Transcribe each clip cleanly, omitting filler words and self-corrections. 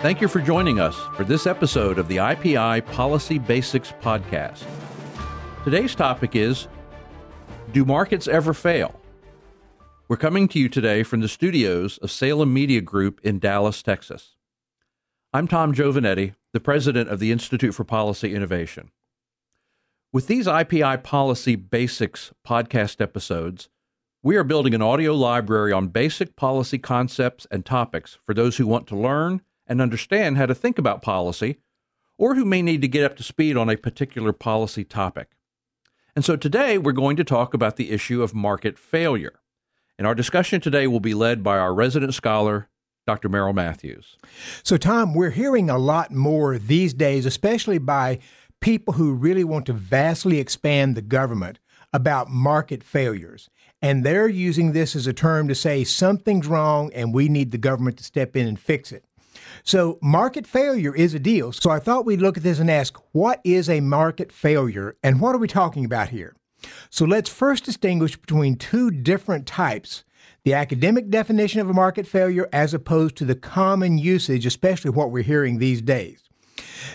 Thank you for joining us for this episode of the IPI Policy Basics Podcast. Today's topic is, do markets ever fail? We're coming to you today from the studios of Salem Media Group in Dallas, Texas. I'm Tom Giovanetti, the president of the Institute for Policy Innovation. With these IPI Policy Basics podcast episodes, we are building an audio library on basic policy concepts and topics for those who want to learn and understand how to think about policy, or who may need to get up to speed on a particular policy topic. And so today we're going to talk about the issue of market failure. And our discussion today will be led by our resident scholar, Dr. Merrill Matthews. So, Tom, we're hearing a lot more these days, especially by people who really want to vastly expand the government, about market failures. And they're using this as a term to say something's wrong and we need the government to step in and fix it. So market failure is a deal. So I thought we'd look at this and ask, what is a market failure and what are we talking about here? So let's first distinguish between two different types, the academic definition of a market failure as opposed to the common usage, especially what we're hearing these days.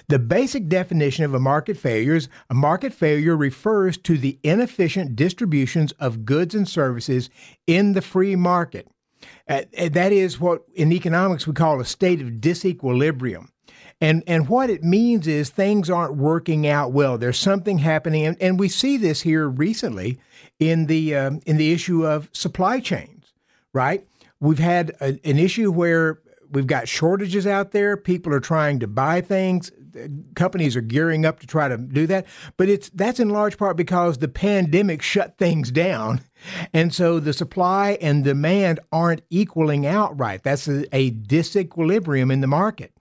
The basic definition of a market failure is a market failure refers to the inefficient distributions of goods and services in the free market. That is what in economics we call a state of disequilibrium. And what it means is things aren't working out well. There's something happening. And we see this here recently in the issue of supply chains, right? We've had an issue where we've got shortages out there. People are trying to buy things. Companies are gearing up to try to do that. But that's in large part because the pandemic shut things down. And so the supply and demand aren't equaling out right. That's a disequilibrium in the market.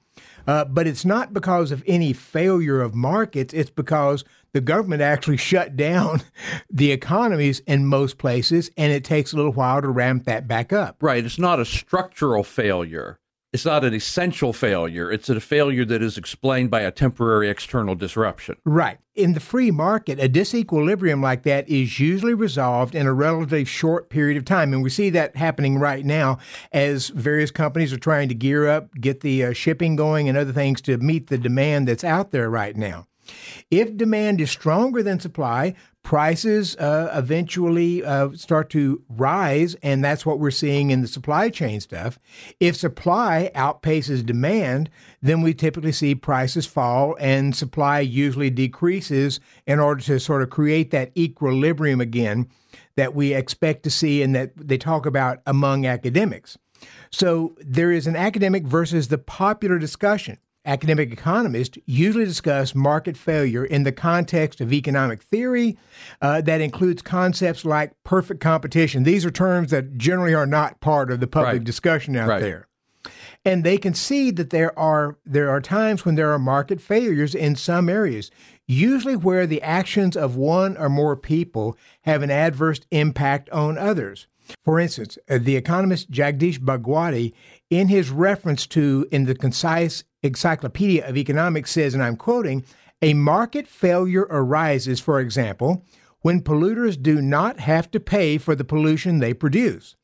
But it's not because of any failure of markets. It's because the government actually shut down the economies in most places, and it takes a little while to ramp that back up. Right. It's not a structural failure. It's not an essential failure. It's a failure that is explained by a temporary external disruption. Right. In the free market, a disequilibrium like that is usually resolved in a relatively short period of time. And we see that happening right now as various companies are trying to gear up, get the shipping going and other things to meet the demand that's out there right now. If demand is stronger than supply, prices eventually start to rise, and that's what we're seeing in the supply chain stuff. If supply outpaces demand, then we typically see prices fall, and supply usually decreases in order to sort of create that equilibrium again that we expect to see and that they talk about among academics. So there is an academic versus the popular discussion. Academic economists usually discuss market failure in the context of economic theory that includes concepts like perfect competition. These are terms that generally are not part of the public discussion out there. And they concede that there are times when there are market failures in some areas, usually where the actions of one or more people have an adverse impact on others. For instance, the economist Jagdish Bhagwati, in his reference to in the Concise Encyclopedia of Economics says, and I'm quoting, "A market failure arises, for example, when polluters do not have to pay for the pollution they produce.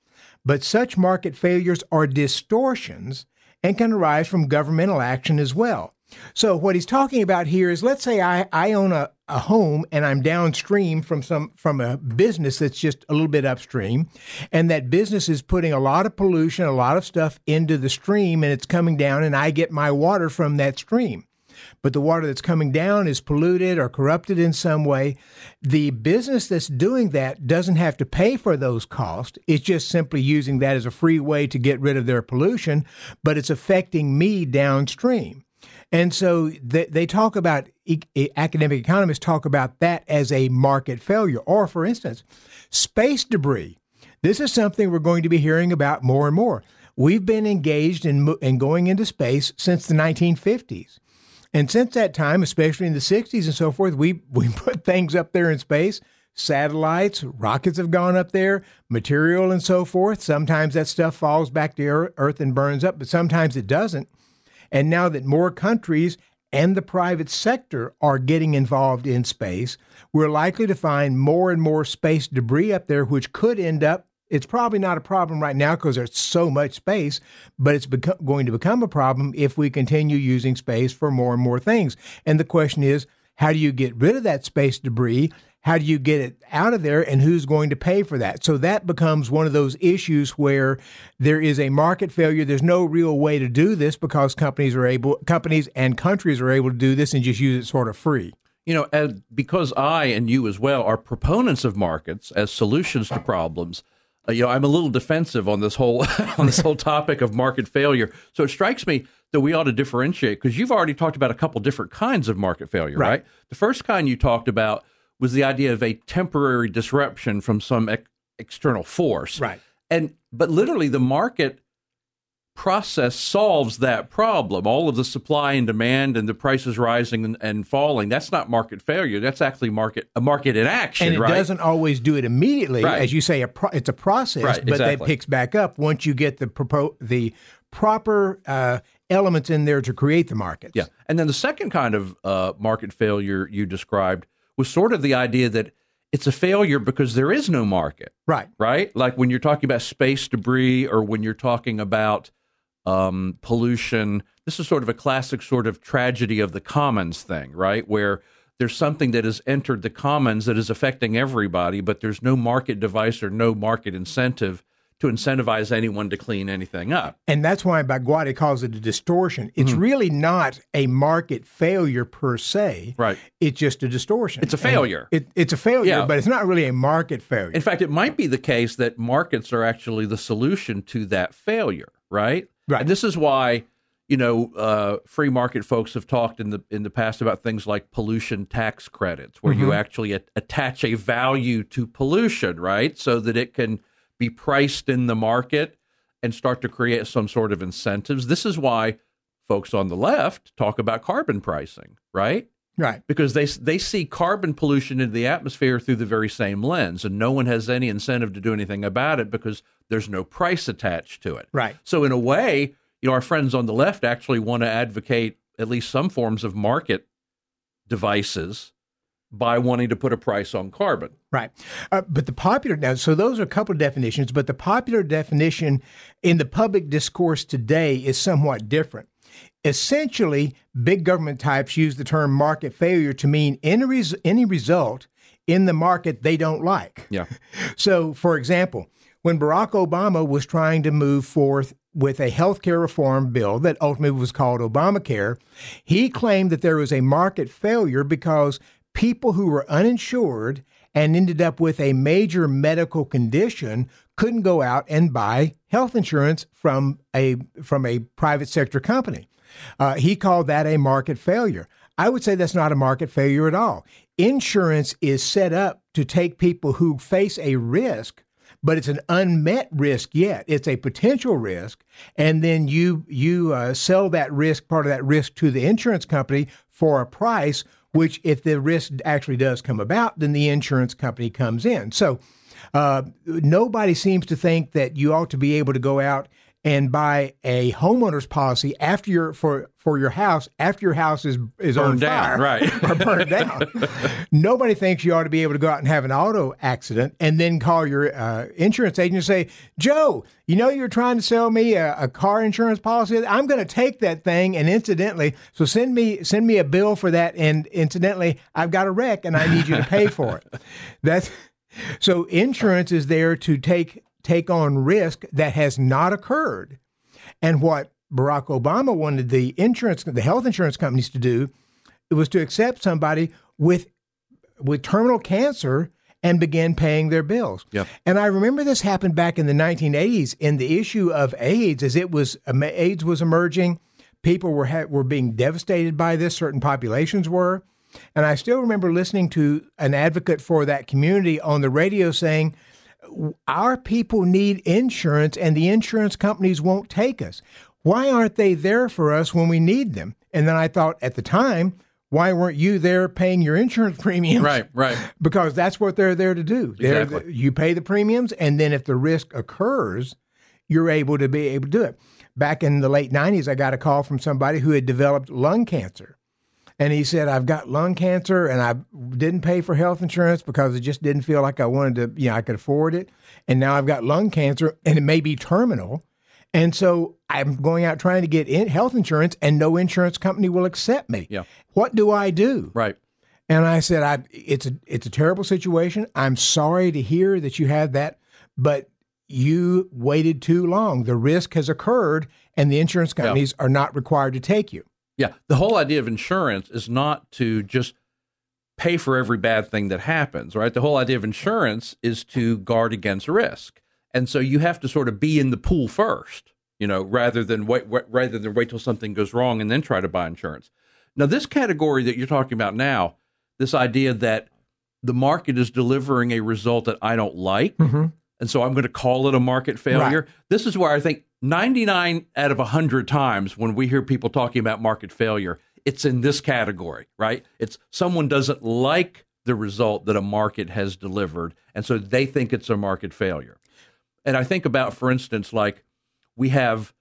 But such market failures are distortions and can arise from governmental action as well." So what he's talking about here is, let's say I own a home and I'm downstream from a business that's just a little bit upstream, and that business is putting a lot of pollution, a lot of stuff into the stream, and it's coming down and I get my water from that stream. But the water that's coming down is polluted or corrupted in some way. The business that's doing that doesn't have to pay for those costs. It's just simply using that as a free way to get rid of their pollution, but it's affecting me downstream. And so they talk about, academic economists talk about that as a market failure. Or, for instance, space debris. This is something we're going to be hearing about more and more. We've been engaged in going into space since the 1950s. And since that time, especially in the 60s and so forth, we put things up there in space. Satellites, rockets have gone up there, material and so forth. Sometimes that stuff falls back to Earth and burns up, but sometimes it doesn't. And now that more countries and the private sector are getting involved in space, we're likely to find more and more space debris up there, which could end up It's probably not a problem right now because there's so much space, but it's going to become a problem if we continue using space for more and more things. And the question is, how do you get rid of that space debris? How do you get it out of there, and who's going to pay for that? So that becomes one of those issues where there is a market failure. There's no real way to do this because companies and countries are able to do this and just use it sort of free. You know, and because I and you as well are proponents of markets as solutions to problems, you know, I'm a little defensive on this whole topic of market failure. So it strikes me that we ought to differentiate, because you've already talked about a couple different kinds of market failure, right? The first kind you talked about was the idea of a temporary disruption from some external force. Right. But literally the market process solves that problem. All of the supply and demand and the prices rising and falling, that's not market failure. That's actually a market in action, right? And it doesn't always do it immediately. Right. As you say, it's a process, but that picks back up once you get the proper elements in there to create the markets. Yeah. And then the second kind of market failure you described was sort of the idea that it's a failure because there is no market. Right. Right? Like when you're talking about space debris or when you're talking about pollution, this is sort of a classic sort of tragedy of the commons thing, right? Where there's something that has entered the commons that is affecting everybody, but there's no market device or no market incentive to incentivize anyone to clean anything up. And that's why Bhagwati calls it a distortion. It's really not a market failure per se. Right. It's just a distortion. It's a failure. It's a failure, but it's not really a market failure. In fact, it might be the case that markets are actually the solution to that failure, right? Right. And this is why, you know, free market folks have talked in the past about things like pollution tax credits, where you actually attach a value to pollution, right? So that it can be priced in the market and start to create some sort of incentives. This is why folks on the left talk about carbon pricing, right? Right. Because they see carbon pollution in the atmosphere through the very same lens, and no one has any incentive to do anything about it because there's no price attached to it. Right. So in a way, you know, our friends on the left actually want to advocate at least some forms of market devices by wanting to put a price on carbon. Right. But the popular, now, so those are a couple of definitions, but the popular definition in the public discourse today is somewhat different. Essentially, big government types use the term market failure to mean any result in the market they don't like. Yeah. So, for example, when Barack Obama was trying to move forth with a health care reform bill that ultimately was called Obamacare, he claimed that there was a market failure because people who were uninsured and ended up with a major medical condition couldn't go out and buy health insurance from a private sector company. He called that a market failure. I would say that's not a market failure at all. Insurance is set up to take people who face a risk, but it's an unmet risk yet. It's a potential risk, and then you sell that risk, part of that risk, to the insurance company for a price, which if the risk actually does come about, then the insurance company comes in. So nobody seems to think that you ought to be able to go out and buy a homeowner's policy after for your house after your house is burned on fire down, right? Or burned down. Nobody thinks you ought to be able to go out and have an auto accident and then call your insurance agent and say, Joe, you know you're trying to sell me a car insurance policy. I'm going to take that thing, and incidentally, so send me a bill for that, and incidentally, I've got a wreck and I need you to pay for it. So insurance is there to take on risk that has not occurred. And what Barack Obama wanted the health insurance companies to do was to accept somebody with terminal cancer and begin paying their bills. Yep. And I remember this happened back in the 1980s in the issue of AIDS. As AIDS was emerging, people were being devastated by this, certain populations were. And I still remember listening to an advocate for that community on the radio saying, our people need insurance and the insurance companies won't take us. Why aren't they there for us when we need them? And then I thought at the time, why weren't you there paying your insurance premiums? Right, right. Because that's what they're there to do. Exactly. You pay the premiums, and then if the risk occurs, you're able to do it. Back in the late 90s, I got a call from somebody who had developed lung cancer. And he said, I've got lung cancer and I didn't pay for health insurance because it just didn't feel like I wanted to, I could afford it. And now I've got lung cancer and it may be terminal. And so I'm going out trying to get in health insurance and no insurance company will accept me. Yeah. What do I do? Right. And I said, it's a terrible situation. I'm sorry to hear that you had that, but you waited too long. The risk has occurred and the insurance companies are not required to take you. Yeah. The whole idea of insurance is not to just pay for every bad thing that happens, right? The whole idea of insurance is to guard against risk. And so you have to sort of be in the pool first, rather than wait till something goes wrong and then try to buy insurance. Now, this category that you're talking about now, this idea that the market is delivering a result that I don't like, mm-hmm. and so I'm going to call it a market failure. Right. This is where I think 99 out of 100 times when we hear people talking about market failure, it's in this category, right? It's someone doesn't like the result that a market has delivered, and so they think it's a market failure. And I think about, for instance, like we have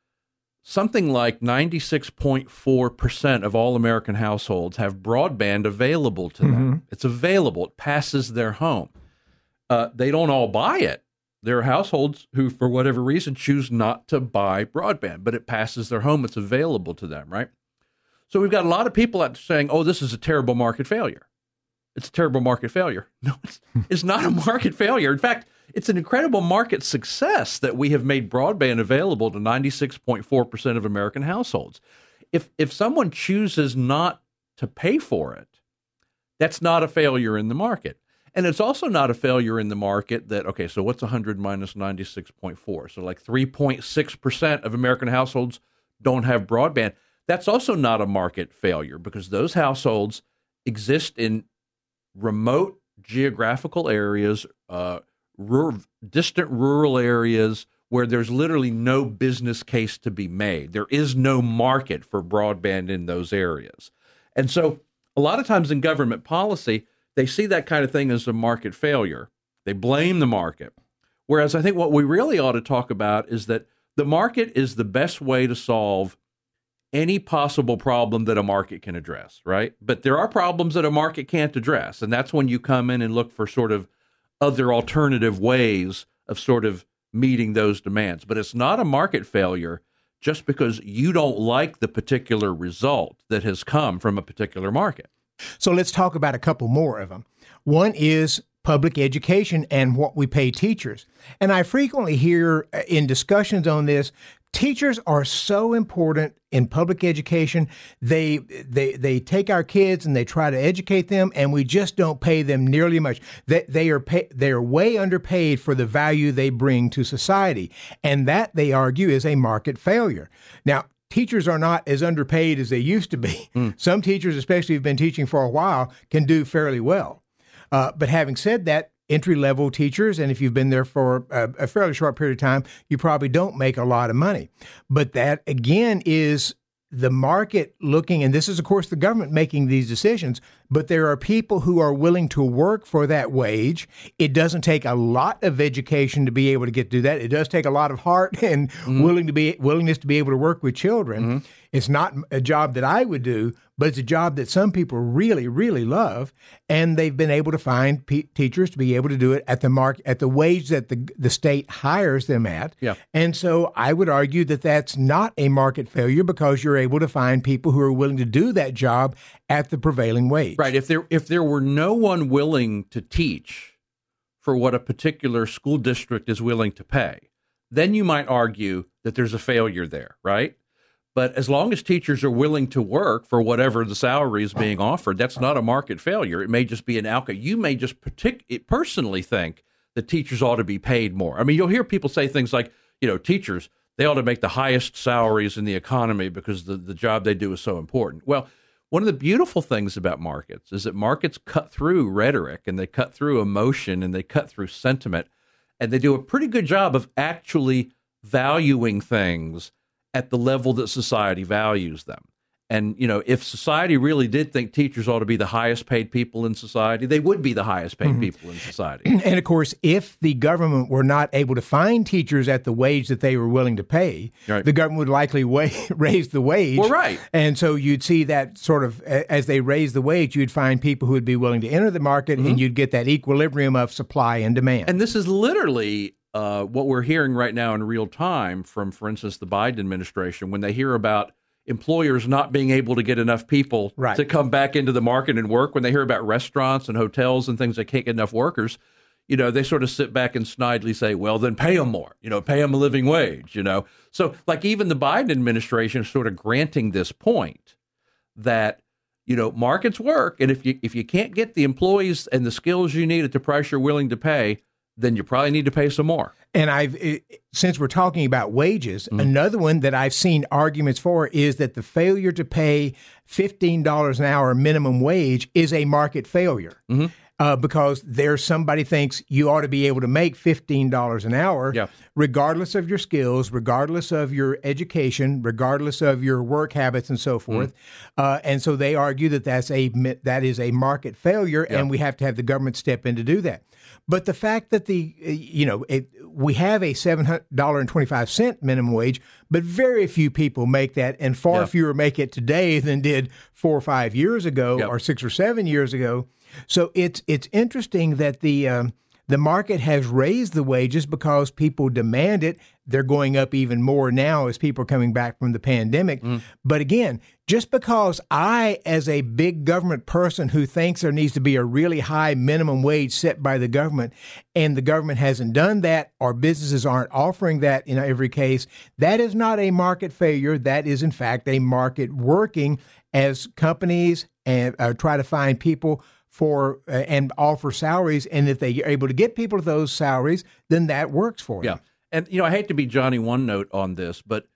something like 96.4% of all American households have broadband available to them. Mm-hmm. It's available. It passes their home. They don't all buy it. There are households who, for whatever reason, choose not to buy broadband, but it passes their home. It's available to them, right? So we've got a lot of people out there saying, oh, this is a terrible market failure. It's a terrible market failure. No, it's not a market failure. In fact, it's an incredible market success that we have made broadband available to 96.4% of American households. If someone chooses not to pay for it, that's not a failure in the market. And it's also not a failure in the market that, okay, so what's 100 minus 96.4? So like 3.6% of American households don't have broadband. That's also not a market failure because those households exist in remote geographical areas, distant rural areas where there's literally no business case to be made. There is no market for broadband in those areas. And so a lot of times in government policy, they see that kind of thing as a market failure. They blame the market. Whereas I think what we really ought to talk about is that the market is the best way to solve any possible problem that a market can address, right? But there are problems that a market can't address. And that's when you come in and look for sort of other alternative ways of sort of meeting those demands. But it's not a market failure just because you don't like the particular result that has come from a particular market. So let's talk about a couple more of them. One is public education and what we pay teachers. And I frequently hear in discussions on this, teachers are so important in public education. They take our kids and they try to educate them, and we just don't pay them nearly much. They are way underpaid for the value they bring to society, and that, they argue, is a market failure. Now, teachers are not as underpaid as they used to be. Mm. Some teachers, especially who've been teaching for a while, can do fairly well. But having said that, entry-level teachers, and if you've been there for a fairly short period of time, you probably don't make a lot of money. But that, again, is the market looking, and this is, of course, the government making these decisions, but there are people who are willing to work for that wage. It doesn't take a lot of education to be able to get to do that. It does take a lot of heart and willingness to be able to work with children. Mm-hmm. It's not a job that I would do, but it's a job that some people really, really love, and they've been able to find teachers to be able to do it at the market, at the wage that the state hires them at. Yeah. And so I would argue that that's not a market failure because you're able to find people who are willing to do that job at the prevailing wage. Right. If there were no one willing to teach for what a particular school district is willing to pay, then you might argue that there's a failure there, right? But as long as teachers are willing to work for whatever the salary is being offered, that's not a market failure. It may just be an outcome. You may just personally think that teachers ought to be paid more. I mean, you'll hear people say things like, teachers, they ought to make the highest salaries in the economy because the job they do is so important. Well, one of the beautiful things about markets is that markets cut through rhetoric and they cut through emotion and they cut through sentiment, and they do a pretty good job of actually valuing things at the level that society values them. And, you know, if society really did think teachers ought to be the highest paid people in society, they would be the highest paid people in society. And, of course, if the government were not able to find teachers at the wage that they were willing to pay, the government would likely raise the wage. Well, right. And so you'd see that sort of as they raise the wage, you'd find people who would be willing to enter the market and you'd get that equilibrium of supply and demand. And this is literally what we're hearing right now in real time from, for instance, the Biden administration when they hear about employers not being able to get enough people to come back into the market and work. When they hear about restaurants and hotels and things that can't get enough workers, you know, they sort of sit back and snidely say, well, then pay them more, you know, pay them a living wage, you know. So like even the Biden administration is sort of granting this point that, you know, markets work. And if you can't get the employees and the skills you need at the price you're willing to pay, then you probably need to pay some more. And since we're talking about wages, another one that I've seen arguments for is that the failure to pay $15 an hour minimum wage is a market failure because there's somebody thinks you ought to be able to make $15 an hour regardless of your skills, regardless of your education, regardless of your work habits and so forth. And so they argue that that is a market failure and we have to have the government step in to do that. But the fact that we have a $7.25 minimum wage, but very few people make that, and far fewer make it today than did 4 or 5 years ago, or 6 or 7 years ago. So it's interesting that the market has raised the wages because people demand it. They're going up even more now as people are coming back from the pandemic. But again, just because I, as a big government person who thinks there needs to be a really high minimum wage set by the government, and the government hasn't done that, or businesses aren't offering that in every case, that is not a market failure. That is, in fact, a market working as companies and try to find people for and offer salaries. And if they are able to get people to those salaries, then that works for them. And, you know, I hate to be Johnny One Note on this, but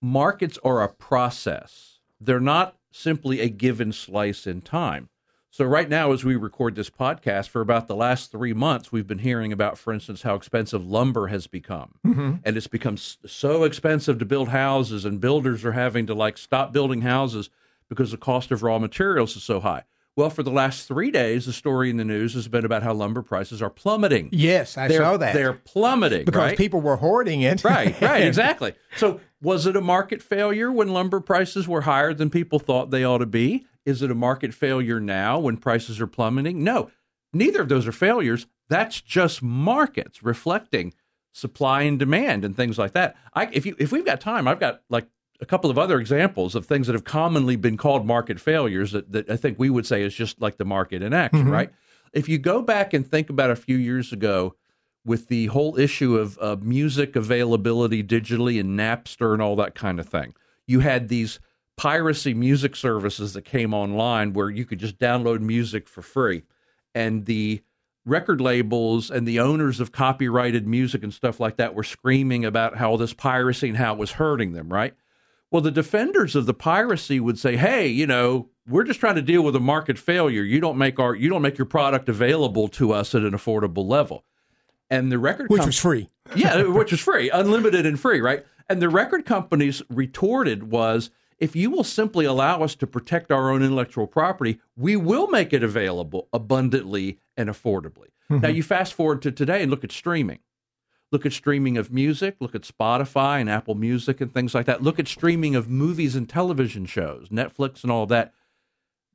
markets are a process. They're not simply a given slice in time. So right now, as we record this podcast, for about the last 3 months, we've been hearing about, for instance, how expensive lumber has become. And it's become so expensive to build houses, and builders are having to, like, stop building houses because the cost of raw materials is so high. Well, for the last 3 days, the story in the news has been about how lumber prices are plummeting. Yes, I saw that. They're plummeting, because people were hoarding it. Right, exactly. So was it a market failure when lumber prices were higher than people thought they ought to be? Is it a market failure now when prices are plummeting? No, neither of those are failures. That's just markets reflecting supply and demand and things like that. If we've got time, I've got like a couple of other examples of things that have commonly been called market failures that I think we would say is just like the market in action, right? If you go back and think about a few years ago with the whole issue of music availability digitally and Napster and all that kind of thing, you had these piracy music services that came online where you could just download music for free. And the record labels and the owners of copyrighted music and stuff like that were screaming about how all this piracy and how it was hurting them, right? Well, the defenders of the piracy would say, hey, you know, we're just trying to deal with a market failure. You don't make your product available to us at an affordable level. And the record companies, which was free. Yeah, which was free, unlimited and free, right? And the record companies retorted was, if you will simply allow us to protect our own intellectual property, we will make it available abundantly and affordably. Now, you fast forward to today and look at streaming. Look at streaming of music, look at Spotify and Apple Music and things like that. Look at streaming of movies and television shows, Netflix and all that.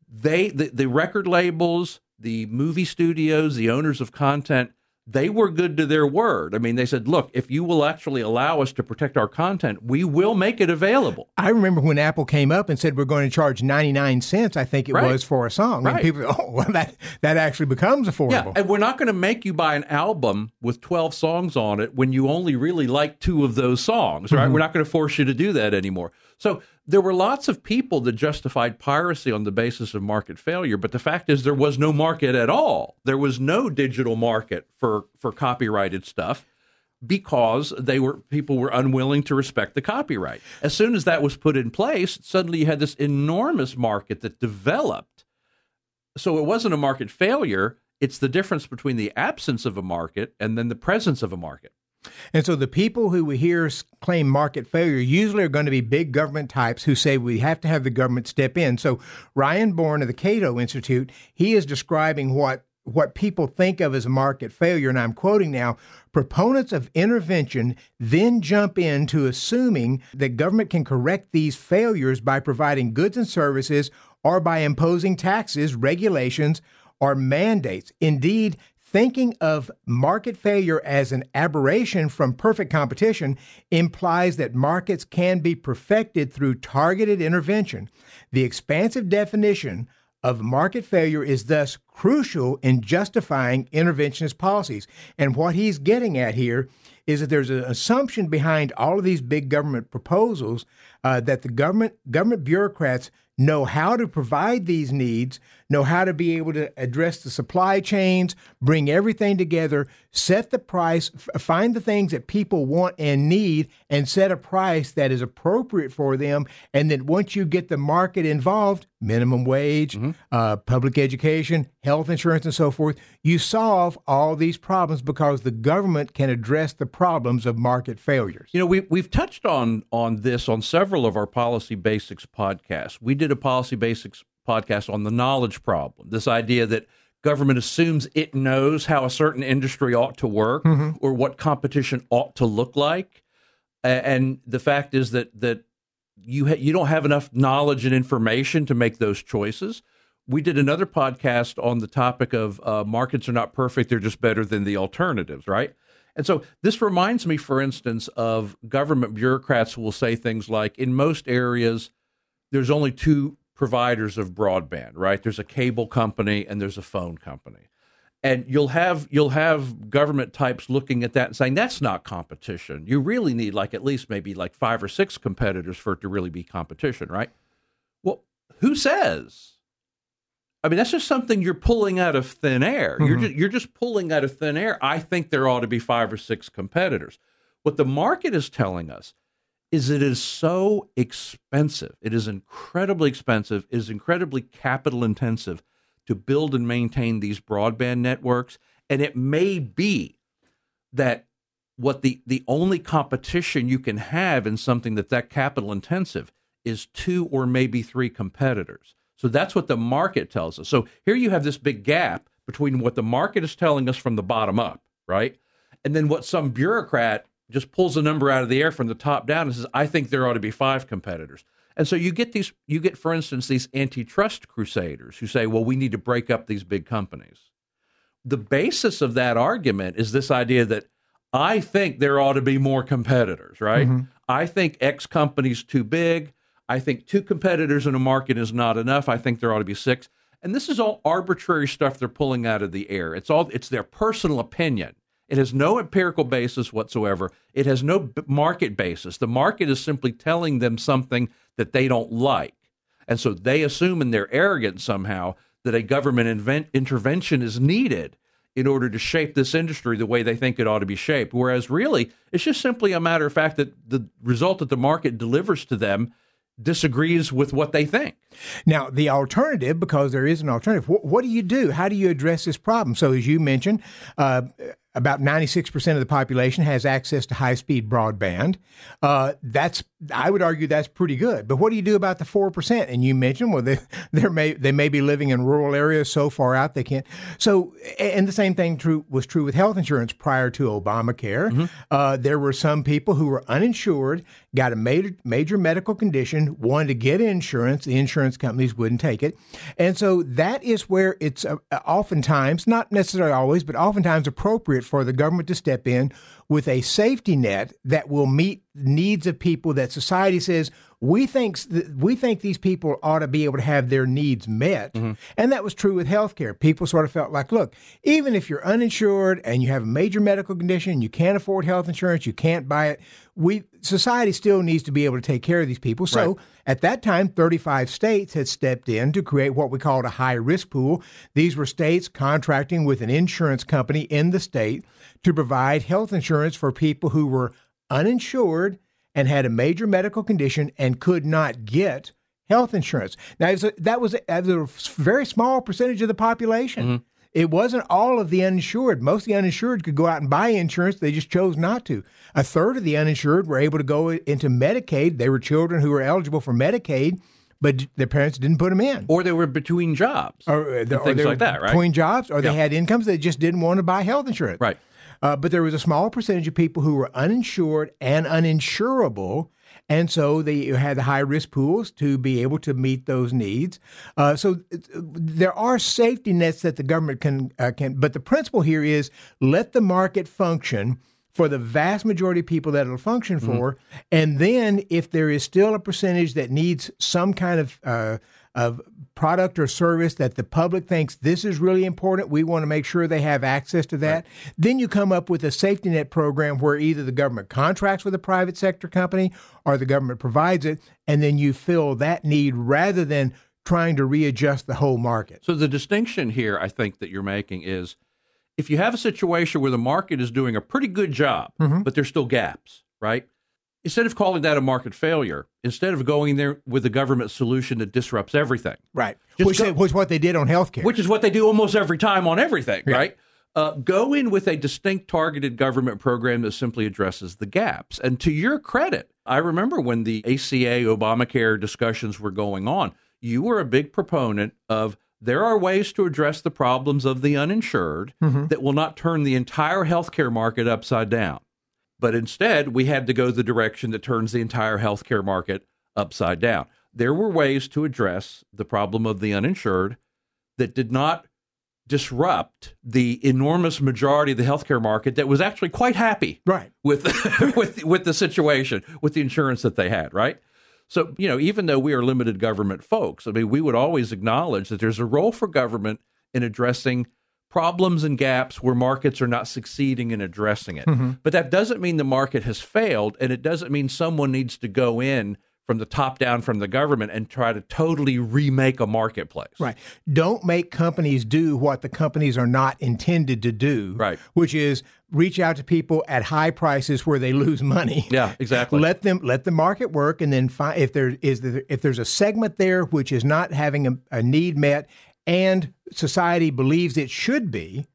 The record labels, the movie studios, the owners of content, they were good to their word. I mean, they said, look, if you will actually allow us to protect our content, we will make it available. I remember when Apple came up and said, we're going to charge 99 cents, I think it was, for a song. Right. And people, that actually becomes affordable. Yeah, and we're not going to make you buy an album with 12 songs on it when you only really like two of those songs, right? We're not going to force you to do that anymore. So there were lots of people that justified piracy on the basis of market failure, but the fact is there was no market at all. There was no digital market for copyrighted stuff because people were unwilling to respect the copyright. As soon as that was put in place, suddenly you had this enormous market that developed. So it wasn't a market failure. It's the difference between the absence of a market and then the presence of a market. And so the people who we hear claim market failure usually are going to be big government types who say we have to have the government step in. So Ryan Bourne of the Cato Institute, he is describing what people think of as market failure. And I'm quoting now, proponents of intervention then jump into assuming that government can correct these failures by providing goods and services or by imposing taxes, regulations, or mandates. Indeed, thinking of market failure as an aberration from perfect competition implies that markets can be perfected through targeted intervention. The expansive definition of market failure is thus crucial in justifying interventionist policies. And what he's getting at here is that there's an assumption behind all of these big government proposals that the government bureaucrats know how to provide these needs, know how to be able to address the supply chains, bring everything together, set the price, find the things that people want and need, and set a price that is appropriate for them. And then once you get the market involved, minimum wage, public education, health insurance, and so forth, you solve all these problems because the government can address the problems of market failures. You know, we've touched on this on several of our Policy Basics podcasts. We did a Policy Basics podcast on the knowledge problem, this idea that government assumes it knows how a certain industry ought to work or what competition ought to look like. And the fact is that you don't have enough knowledge and information to make those choices. We did another podcast on the topic of markets are not perfect, they're just better than the alternatives, right? And so this reminds me, for instance, of government bureaucrats who will say things like, in most areas, there's only two providers of broadband, right? There's a cable company and there's a phone company. And you'll have government types looking at that and saying, that's not competition. You really need at least 5 or 6 competitors for it to really be competition, right? Well, who says? I mean, that's just something you're pulling out of thin air. You're just pulling out of thin air. I think there ought to be 5 or 6 competitors. What the market is telling us is it is so expensive. It is incredibly expensive. It is incredibly capital intensive to build and maintain these broadband networks. And it may be that what the only competition you can have in something that capital intensive is 2 or maybe 3 competitors. So that's what the market tells us. So here you have this big gap between what the market is telling us from the bottom up, right? And then what some bureaucrat just pulls a number out of the air from the top down and says, I think there ought to be 5 competitors. And so you get, for instance, these antitrust crusaders who say, well, we need to break up these big companies. The basis of that argument is this idea that I think there ought to be more competitors, right? I think X company's too big. I think 2 competitors in a market is not enough. I think there ought to be 6. And this is all arbitrary stuff they're pulling out of the air. It's their personal opinion. It has no empirical basis whatsoever. It has no market basis. The market is simply telling them something that they don't like. And so they assume in their arrogance somehow that a government intervention is needed in order to shape this industry the way they think it ought to be shaped. Whereas really, it's just simply a matter of fact that the result that the market delivers to them disagrees with what they think. Now, the alternative, because there is an alternative, what do you do? How do you address this problem? So as you mentioned, about 96% of the population has access to high-speed broadband. I would argue that's pretty good. But what do you do about the 4%? And you mentioned, well, they may be living in rural areas so far out they can't. So, and the same thing was true with health insurance prior to Obamacare. There were some people who were uninsured, got a major medical condition, wanted to get insurance. The insurance companies wouldn't take it. And so that is where it's oftentimes, not necessarily always, but oftentimes appropriate for the government to step in with a safety net that will meet needs of people that society says, we think these people ought to be able to have their needs met. And that was true with healthcare. People sort of felt like, look, even if you're uninsured and you have a major medical condition, you can't afford health insurance, you can't buy it, society still needs to be able to take care of these people. So at that time, 35 states had stepped in to create what we called a high-risk pool. These were states contracting with an insurance company in the state to provide health insurance for people who were uninsured and had a major medical condition and could not get health insurance. Now, that was a very small percentage of the population. It wasn't all of the uninsured. Most of the uninsured could go out and buy insurance. They just chose not to. A third of the uninsured were able to go into Medicaid. They were children who were eligible for Medicaid, but their parents didn't put them in. Or they were between jobs. Or things like that, right? Between jobs, or they had incomes. They just didn't want to buy health insurance. Right. But there was a small percentage of people who were uninsured and uninsurable. And so they had the high-risk pools to be able to meet those needs. So there are safety nets that the government can. But the principle here is let the market function for the vast majority of people that it'll function for. Mm-hmm. And then if there is still a percentage that needs some kind of product or service that the public thinks this is really important, we want to make sure they have access to that. Right. Then you come up with a safety net program where either the government contracts with a private sector company or the government provides it, and then you fill that need rather than trying to readjust the whole market. So the distinction here, I think, that you're making is if you have a situation where the market is doing a pretty good job, mm-hmm. but there's still gaps, right? Instead of calling that a market failure, instead of going there with a government solution that disrupts everything. Right. Which is what they did on healthcare. Which is what they do almost every time on everything, right? Go in with a distinct targeted government program that simply addresses the gaps. And to your credit, I remember when the ACA Obamacare discussions were going on, you were a big proponent of there are ways to address the problems of the uninsured mm-hmm. that will not turn the entire healthcare market upside down. But instead, we had to go the direction that turns the entire healthcare market upside down. There were ways to address the problem of the uninsured that did not disrupt the enormous majority of the healthcare market that was actually quite happy with the situation, with the insurance that they had, right? So, you know, even though we are limited government folks, I mean, we would always acknowledge that there's a role for government in addressing problems and gaps where markets are not succeeding in addressing it. Mm-hmm. But that doesn't mean the market has failed, and it doesn't mean someone needs to go in from the top down from the government and try to totally remake a marketplace. Right. Don't make companies do what the companies are not intended to do, right. which is reach out to people at high prices where they lose money. Yeah, exactly. Let the market work, and then if there's a segment there which is not having a need met, and society believes it should be,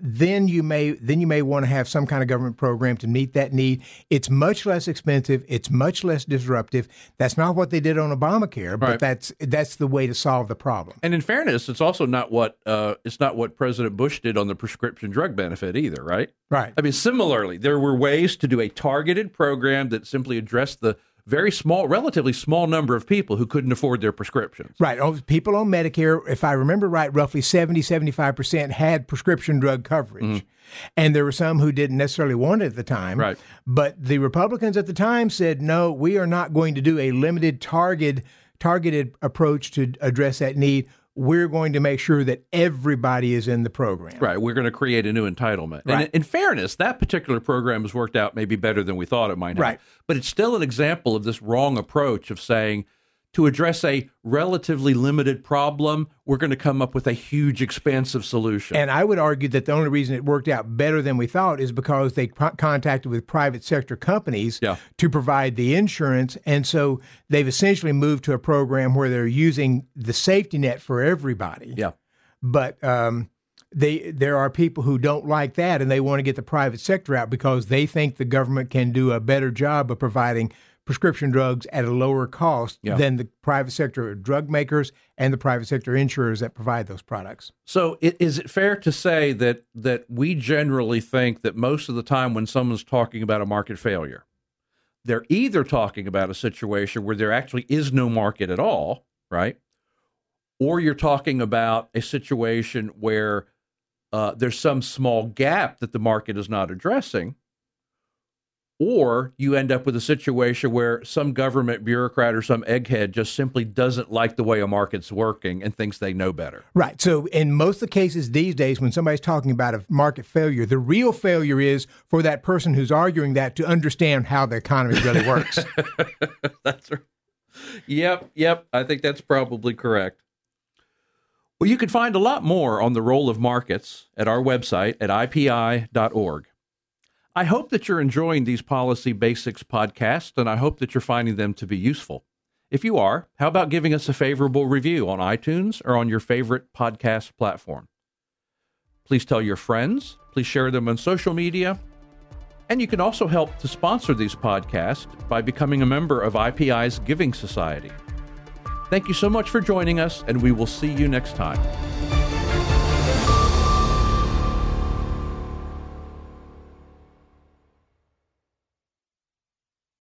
then you may want to have some kind of government program to meet that need. It's much less expensive. It's much less disruptive. That's not what they did on Obamacare, but that's the way to solve the problem. And in fairness, it's also not what President Bush did on the prescription drug benefit either, right? Right. I mean, similarly, there were ways to do a targeted program that simply addressed the relatively small number of people who couldn't afford their prescriptions. Right. People on Medicare, if I remember right, roughly 75% had prescription drug coverage. Mm. And there were some who didn't necessarily want it at the time. Right. But the Republicans at the time said, no, we are not going to do a limited targeted approach to address that need. We're going to make sure that everybody is in the program. Right. We're going to create a new entitlement. Right. And in fairness, that particular program has worked out maybe better than we thought it might have. Right. But it's still an example of this wrong approach of saying, to address a relatively limited problem, we're going to come up with a huge, expansive solution. And I would argue that the only reason it worked out better than we thought is because they contacted with private sector companies to provide the insurance. And so they've essentially moved to a program where they're using the safety net for everybody. Yeah. But there are people who don't like that, and they want to get the private sector out because they think the government can do a better job of providing prescription drugs at a lower cost than the private sector drug makers and the private sector insurers that provide those products. So is it fair to say that we generally think that most of the time when someone's talking about a market failure, they're either talking about a situation where there actually is no market at all, right? Or you're talking about a situation where there's some small gap that the market is not addressing, or you end up with a situation where some government bureaucrat or some egghead just simply doesn't like the way a market's working and thinks they know better. Right. So in most of the cases these days, when somebody's talking about a market failure, the real failure is for that person who's arguing that to understand how the economy really works. That's right. Yep. I think that's probably correct. Well, you can find a lot more on the role of markets at our website at IPI.org. I hope that you're enjoying these Policy Basics podcasts, and I hope that you're finding them to be useful. If you are, how about giving us a favorable review on iTunes or on your favorite podcast platform? Please tell your friends. Please share them on social media. And you can also help to sponsor these podcasts by becoming a member of IPI's Giving Society. Thank you so much for joining us, and we will see you next time.